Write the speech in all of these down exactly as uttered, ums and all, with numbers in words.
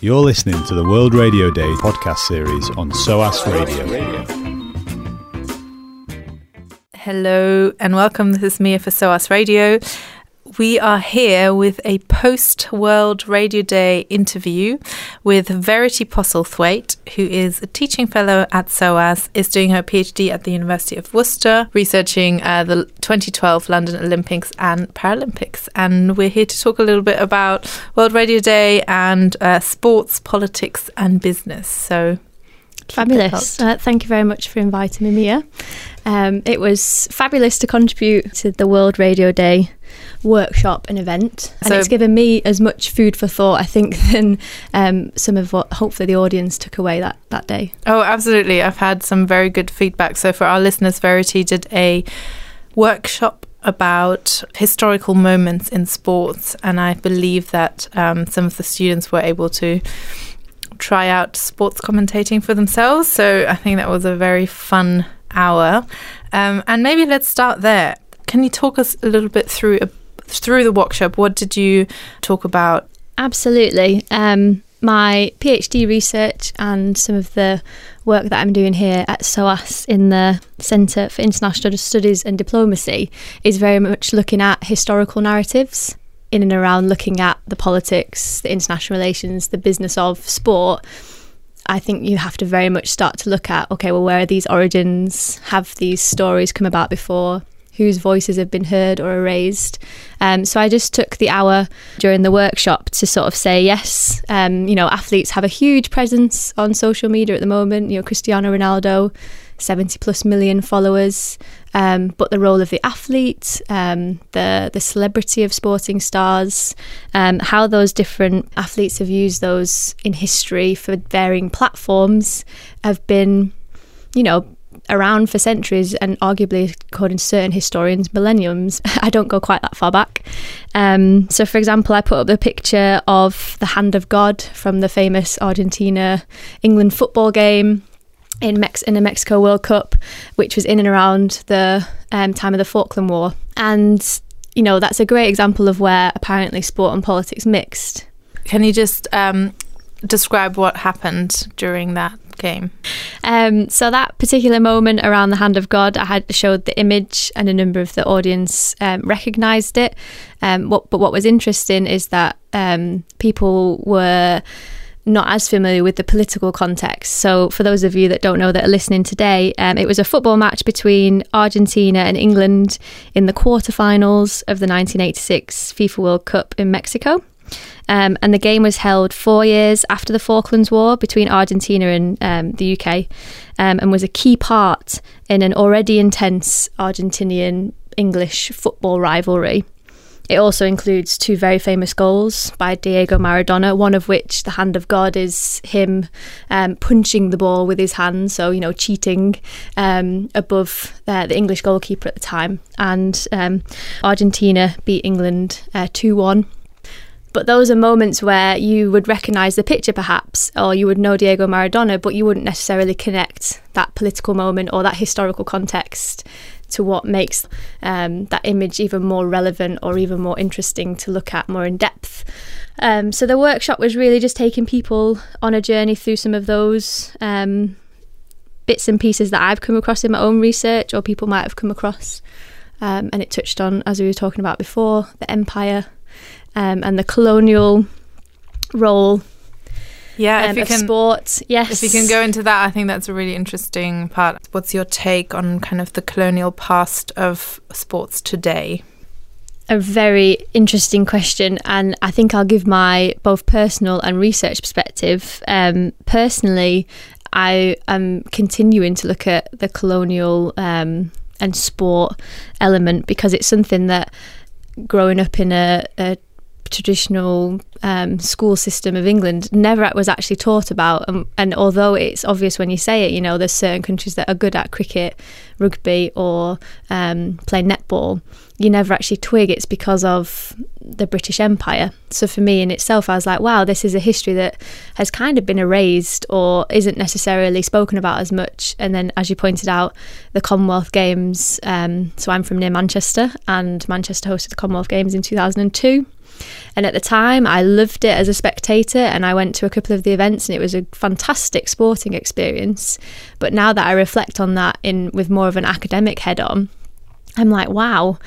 You're listening to the World Radio Day podcast series on S O A S Radio. Hello and welcome. This is Mia for S O A S Radio. We are here with a post-World Radio Day interview with Verity Postlethwaite, who is a teaching fellow at S O A S, is doing her PhD at the University of Worcester, researching uh, the twenty twelve London Olympics and Paralympics. And we're here to talk a little bit about World Radio Day and uh, sports, politics and business. So fabulous. Uh, thank you very much for inviting me, Mia. Um, it was fabulous to contribute to the World Radio Day workshop and event, and so it's given me as much food for thought, I think, than um, some of what hopefully the audience took away that, that day. Oh, absolutely. I've had some very good feedback. So for our listeners, Verity did a workshop about historical moments in sports, and I believe that um, some of the students were able to try out sports commentating for themselves. So I think that was a very fun hour. Um, and maybe let's start there. Can you talk us a little bit through uh, through the workshop? What did you talk about? Absolutely. Um, my PhD research and some of the work that I'm doing here at S O A S in the Centre for International Studies and Diplomacy is very much looking at historical narratives in and around looking at the politics, the international relations, the business of sport. I think you have to very much start to look at, okay, well, where are these origins? Have these stories come about before? Whose voices have been heard or erased? Um, so I just took the hour during the workshop to sort of say, yes, um, you know, athletes have a huge presence on social media at the moment. You know, Cristiano Ronaldo, seventy plus million followers. Um, but the role of the athlete, um, the the celebrity of sporting stars, um, how those different athletes have used those in history for varying platforms have been, you know, around for centuries and arguably, according to certain historians, millenniums. I don't go quite that far back. Um, so, for example, I put up the picture of the hand of God from the famous Argentina-England football game in, Mex- in the Mexico World Cup, which was in and around the um, time of the Falklands War. And, you know, that's a great example of where apparently sport and politics mixed. Can you just um, describe what happened during that game? Um, so that particular moment around the hand of God, I had showed the image and a number of the audience um, recognised it. Um, what, but what was interesting is that um, people were not as familiar with the political context. So for those of you that don't know that are listening today, um, it was a football match between Argentina and England in the quarterfinals of the nineteen eighty-six FIFA World Cup in Mexico. Um, and the game was held four years after the Falklands War between Argentina and um, the U K, um, and was a key part in an already intense Argentinian-English football rivalry. It also includes two very famous goals by Diego Maradona, one of which, the hand of God, is him um, punching the ball with his hand, so, you know, cheating um, above uh, the English goalkeeper at the time. And um, Argentina beat England uh, two one. But those are moments where you would recognise the picture perhaps, or you would know Diego Maradona, but you wouldn't necessarily connect that political moment or that historical context to what makes um, that image even more relevant or even more interesting to look at more in depth. Um, so the workshop was really just taking people on a journey through some of those um, bits and pieces that I've come across in my own research or people might have come across. Um, and it touched on, as we were talking about before, the empire Um, and the colonial role yeah, um, if you of can, sport. Yes. If you can go into that, I think that's a really interesting part. What's your take on kind of the colonial past of sports today? A very interesting question, and I think I'll give my both personal and research perspective. Um, personally, I am continuing to look at the colonial um, and sport element because it's something that growing up in a, a traditional um, school system of England never was actually taught about, and, and although it's obvious when you say it, you know, there's certain countries that are good at cricket, rugby or um, playing netball, you never actually twig it's because of the British Empire. So for me in itself, I was like, wow, this is a history that has kind of been erased or isn't necessarily spoken about as much. And then, as you pointed out, the Commonwealth Games, um, so I'm from near Manchester, and Manchester hosted the Commonwealth Games in two thousand two. And at the time, I loved it as a spectator, and I went to a couple of the events, and it was a fantastic sporting experience. But now that I reflect on that in with more of an academic head on, I'm like, wow,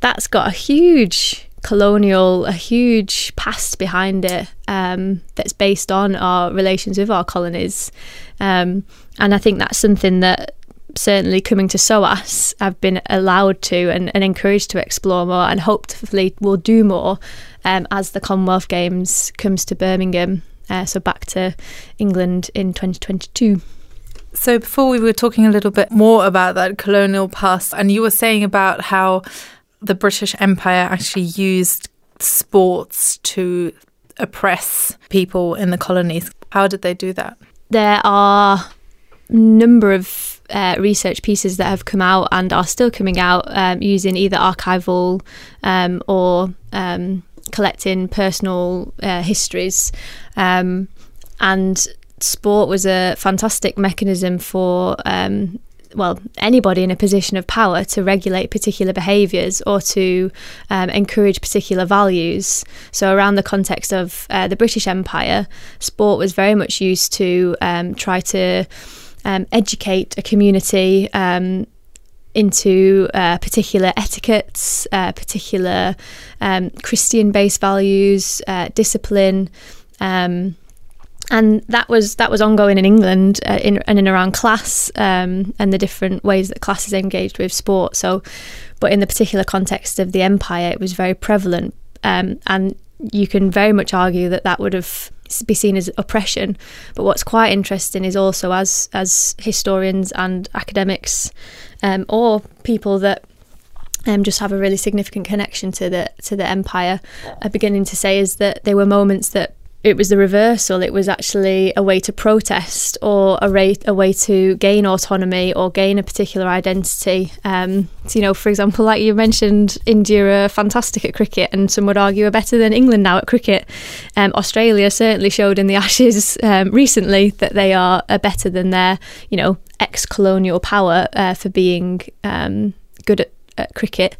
that's got a huge colonial, a huge past behind it, um, that's based on our relations with our colonies. Um, and I think that's something that certainly coming to SOAS, I've been allowed to and, and encouraged to explore more, and hopefully will do more um, as the Commonwealth Games comes to Birmingham, uh, so back to England in twenty twenty-two. So before, we were talking a little bit more about that colonial past, and you were saying about how the British Empire actually used sports to oppress people in the colonies. How did they do that? There are a number of Uh, research pieces that have come out and are still coming out um, using either archival um, or um, collecting personal uh, histories. Um, and sport was a fantastic mechanism for, um, well, anybody in a position of power to regulate particular behaviours or to um, encourage particular values. So around the context of uh, the British Empire, sport was very much used to um, try to Um, educate a community um, into uh, particular etiquettes, uh, particular um, Christian-based values, uh, discipline, um, and that was that was ongoing in England uh, in and in around class um, and the different ways that class is engaged with sport. So, but in the particular context of the empire, it was very prevalent, um, and you can very much argue that that would have be seen as oppression. But what's quite interesting is also as as historians and academics um, or people that um, just have a really significant connection to the to the empire are beginning to say is that there were moments that it was the reversal. It was actually a way to protest or a, ra- a way to gain autonomy or gain a particular identity. Um, so, you know, for example, like you mentioned, India are fantastic at cricket, and some would argue are better than England now at cricket. Um, Australia certainly showed in the Ashes um, recently that they are, are better than their, you know, ex-colonial power uh, for being um, good at, at cricket.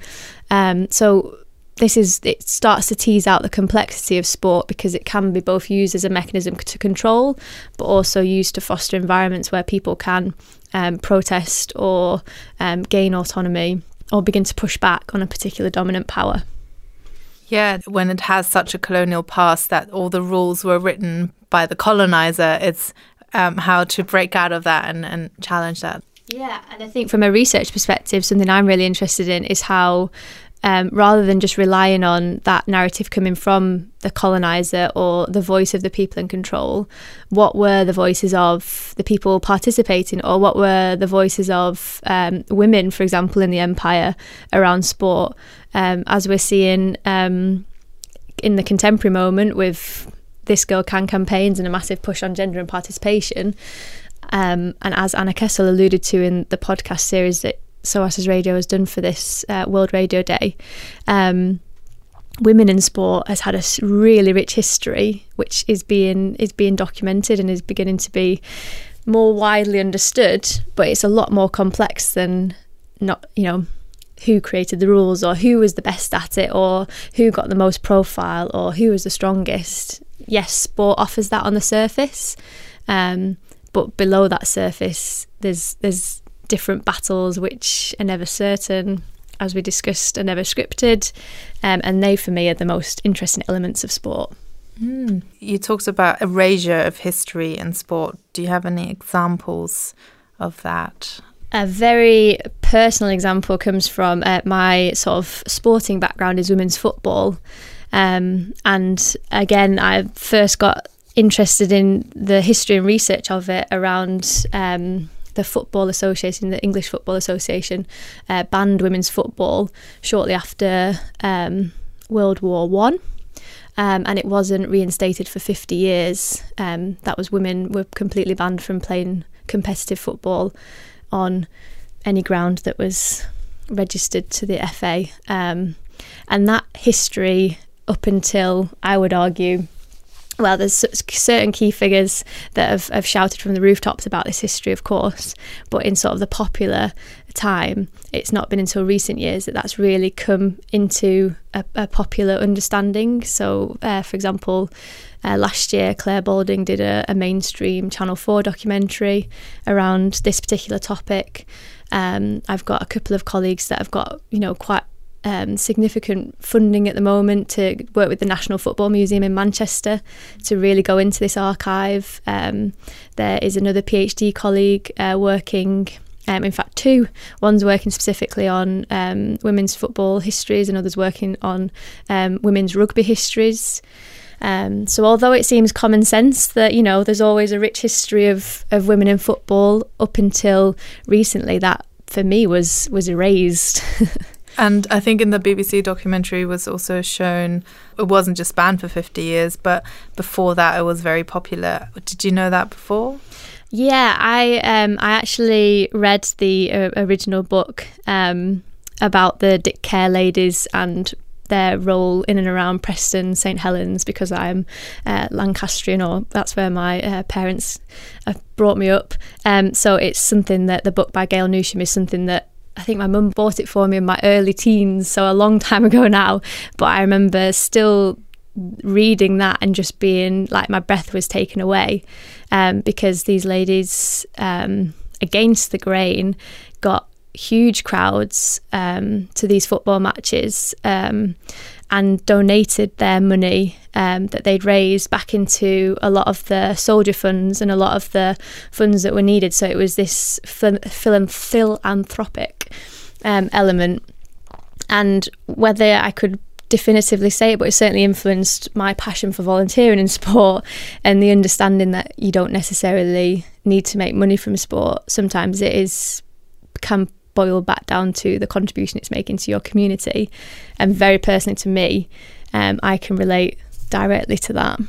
Um, so... This is, it starts to tease out the complexity of sport, because it can be both used as a mechanism to control, but also used to foster environments where people can um, protest or um, gain autonomy or begin to push back on a particular dominant power. Yeah, when it has such a colonial past that all the rules were written by the colonizer, it's um, how to break out of that and, and challenge that. Yeah, and I think from a research perspective, something I'm really interested in is how Um, rather than just relying on that narrative coming from the colonizer or the voice of the people in control, what were the voices of the people participating, or what were the voices of um, women, for example, in the empire around sport, um, as we're seeing um, in the contemporary moment with This Girl Can campaigns and a massive push on gender and participation. Um, and as Anna Kessel alluded to in the podcast series that SOAS's radio has done for this uh, World Radio Day, um, women in sport has had a really rich history, which is being is being documented and is beginning to be more widely understood. But it's a lot more complex than not, you know, who created the rules or who was the best at it or who got the most profile or who was the strongest. Yes, sport offers that on the surface, um, but below that surface, there's there's. different battles which are never certain, as we discussed, are never scripted, um, and they for me are the most interesting elements of sport. Mm. You talked about erasure of history in sport. Do you have any examples of that? A very personal example comes from uh, my sort of sporting background is women's football, um, and again I first got interested in the history and research of it around um the Football Association, the English Football Association, uh, banned women's football shortly after um, World War One, um, and it wasn't reinstated for fifty years. Um, that was women were completely banned from playing competitive football on any ground that was registered to the F A. Um, and that history up until, I would argue, well, there's certain key figures that have, have shouted from the rooftops about this history, of course, but in sort of the popular time. It's not been until recent years that that's really come into a, a popular understanding. So uh, for example, uh, last year Claire Balding did a, a mainstream Channel four documentary around this particular topic. um, I've got a couple of colleagues that have got, you know, quite Um, significant funding at the moment to work with the National Football Museum in Manchester to really go into this archive. Um, there is another PhD colleague uh, working, um, in fact two, one's working specifically on um, women's football histories and others working on um, women's rugby histories. Um, so although it seems common sense that, you know, there's always a rich history of, of women in football, up until recently that for me was, was erased. And I think in the B B C documentary was also shown, it wasn't just banned for fifty years, but before that it was very popular. Did you know that before? Yeah, I um, I actually read the uh, original book um, about the Dick Care ladies and their role in and around Preston, St Helens, because I'm uh, Lancastrian, or that's where my uh, parents have brought me up. Um, so it's something that the book by Gail Newsham is something that I think my mum bought it for me in my early teens, so a long time ago now. But I remember still reading that and just being like, my breath was taken away, um, because these ladies, um, against the grain, got huge crowds um, to these football matches, um, and donated their money um, that they'd raised back into a lot of the soldier funds and a lot of the funds that were needed. So it was this phil- phil- philanthropic um, element. And whether I could definitively say it, but it certainly influenced my passion for volunteering in sport, and the understanding that you don't necessarily need to make money from sport. Sometimes it is, can boil back down to the contribution it's making to your community. And very personally to me, um, I can relate directly to that.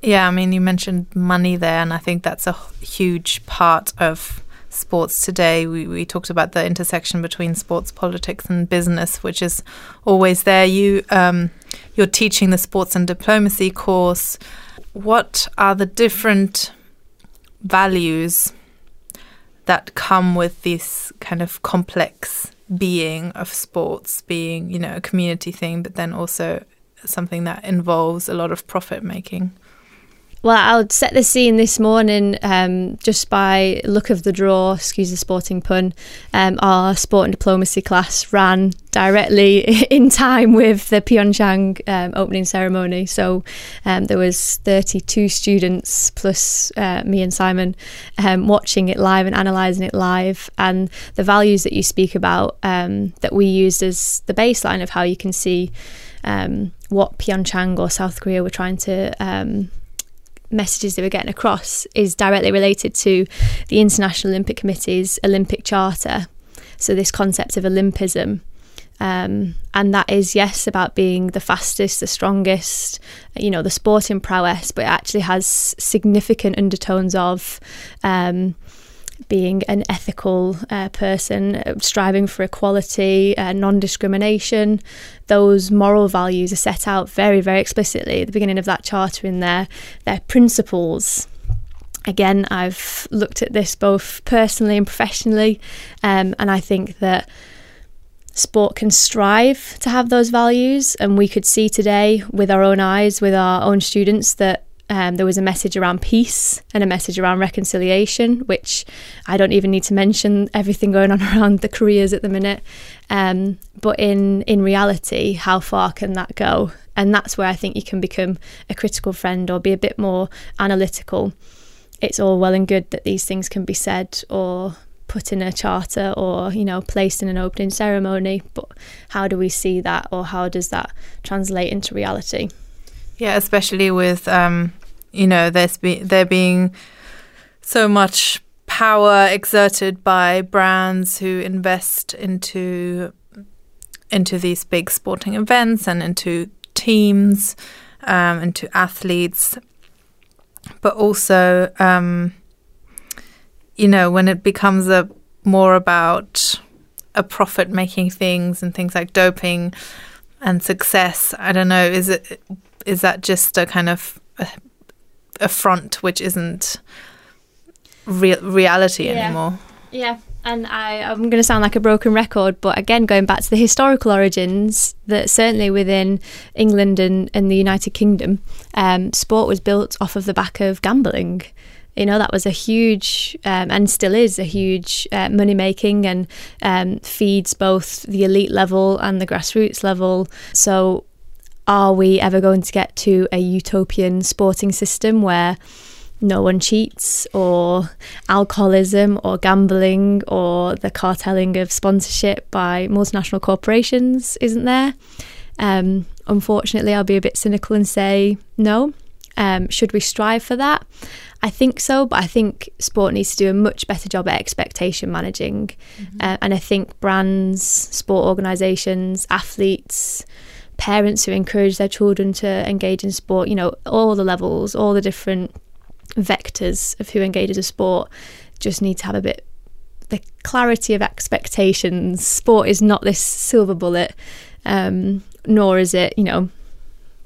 Yeah, I mean, you mentioned money there, and I think that's a huge part of sports today. We, we talked about the intersection between sports, politics and business, which is always there. You, um, you're teaching the sports and diplomacy course. What are the different values that come with this kind of complex being of sports, being, you know, a community thing, but then also something that involves a lot of profit making? Well, I'll set the scene this morning um, just by luck of the draw, excuse the sporting pun. Um, our sport and diplomacy class ran directly in time with the Pyeongchang um, opening ceremony. So um, there was thirty-two students plus uh, me and Simon um, watching it live and analysing it live. And the values that you speak about um, that we used as the baseline of how you can see um, what Pyeongchang or South Korea were trying to um, messages they were getting across is directly related to the International Olympic Committee's Olympic Charter. So this concept of Olympism. Um, and that is, yes, about being the fastest, the strongest, you know, the sporting prowess, but it actually has significant undertones of um, being an ethical uh, person, striving for equality, uh, non-discrimination. Those moral values are set out very, very explicitly at the beginning of that charter in their, their principles. Again, I've looked at this both personally and professionally, um, and I think that sport can strive to have those values, and we could see today with our own eyes, with our own students, that um, there was a message around peace and a message around reconciliation, which I don't even need to mention everything going on around the careers at the minute. Um, but in, in reality, how far can that go? And that's where I think you can become a critical friend or be a bit more analytical. It's all well and good that these things can be said or put in a charter or, you know, placed in an opening ceremony, but how do we see that, or how does that translate into reality? Yeah, especially with um, you know, there's be- there being so much power exerted by brands who invest into into these big sporting events and into teams, um, into athletes, but also, um, you know, when it becomes a more about a profit-making things and things like doping and success. I don't know, is it is that just a kind of a, a front which isn't real reality yeah. anymore? Yeah, And I, I'm going to sound like a broken record, but again, going back to the historical origins, that certainly within England and, and the United Kingdom, um, sport was built off of the back of gambling. You know, that was a huge, um, and still is a huge uh, money-making, and um, feeds both the elite level and the grassroots level. So are we ever going to get to a utopian sporting system where no one cheats, or alcoholism, or gambling, or the cartelling of sponsorship by multinational corporations isn't there? Um, unfortunately, I'll be a bit cynical and say no. Um, should we strive for that? I think so, but I think sport needs to do a much better job at expectation managing. Mm-hmm. Uh, and I think brands, sport organisations, athletes, parents who encourage their children to engage in sport, you know, all the levels, all the different vectors of who engages with sport, just need to have a bit the clarity of expectations. Sport is not this silver bullet, um, nor is it, you know,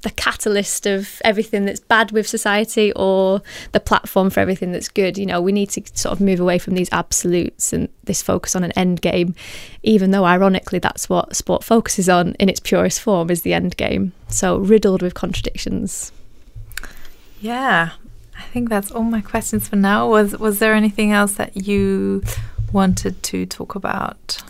the catalyst of everything that's bad with society, or the platform for everything that's good. You know, we need to sort of move away from these absolutes and this focus on an end game, even though ironically that's what sport focuses on in its purest form, is the end game. So riddled with contradictions. Yeah. I think that's all my questions for now. Was was there anything else that you wanted to talk about?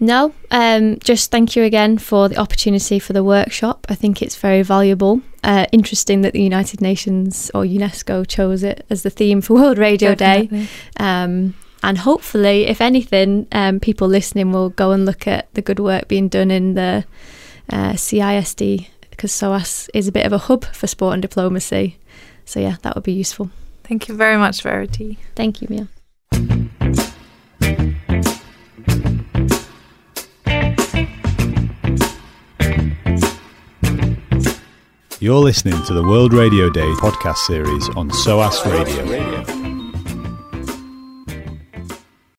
No, um, just thank you again for the opportunity for the workshop. I think it's very valuable. Uh, interesting that the United Nations or UNESCO chose it as the theme for World Radio Definitely. Day. Um, and hopefully, if anything, um, people listening will go and look at the good work being done in the uh, C I S D, because S O A S is a bit of a hub for sport and diplomacy. So yeah, that would be useful. Thank you very much, Verity. Thank you, Mia. You're listening to the World Radio Day podcast series on S O A S Radio.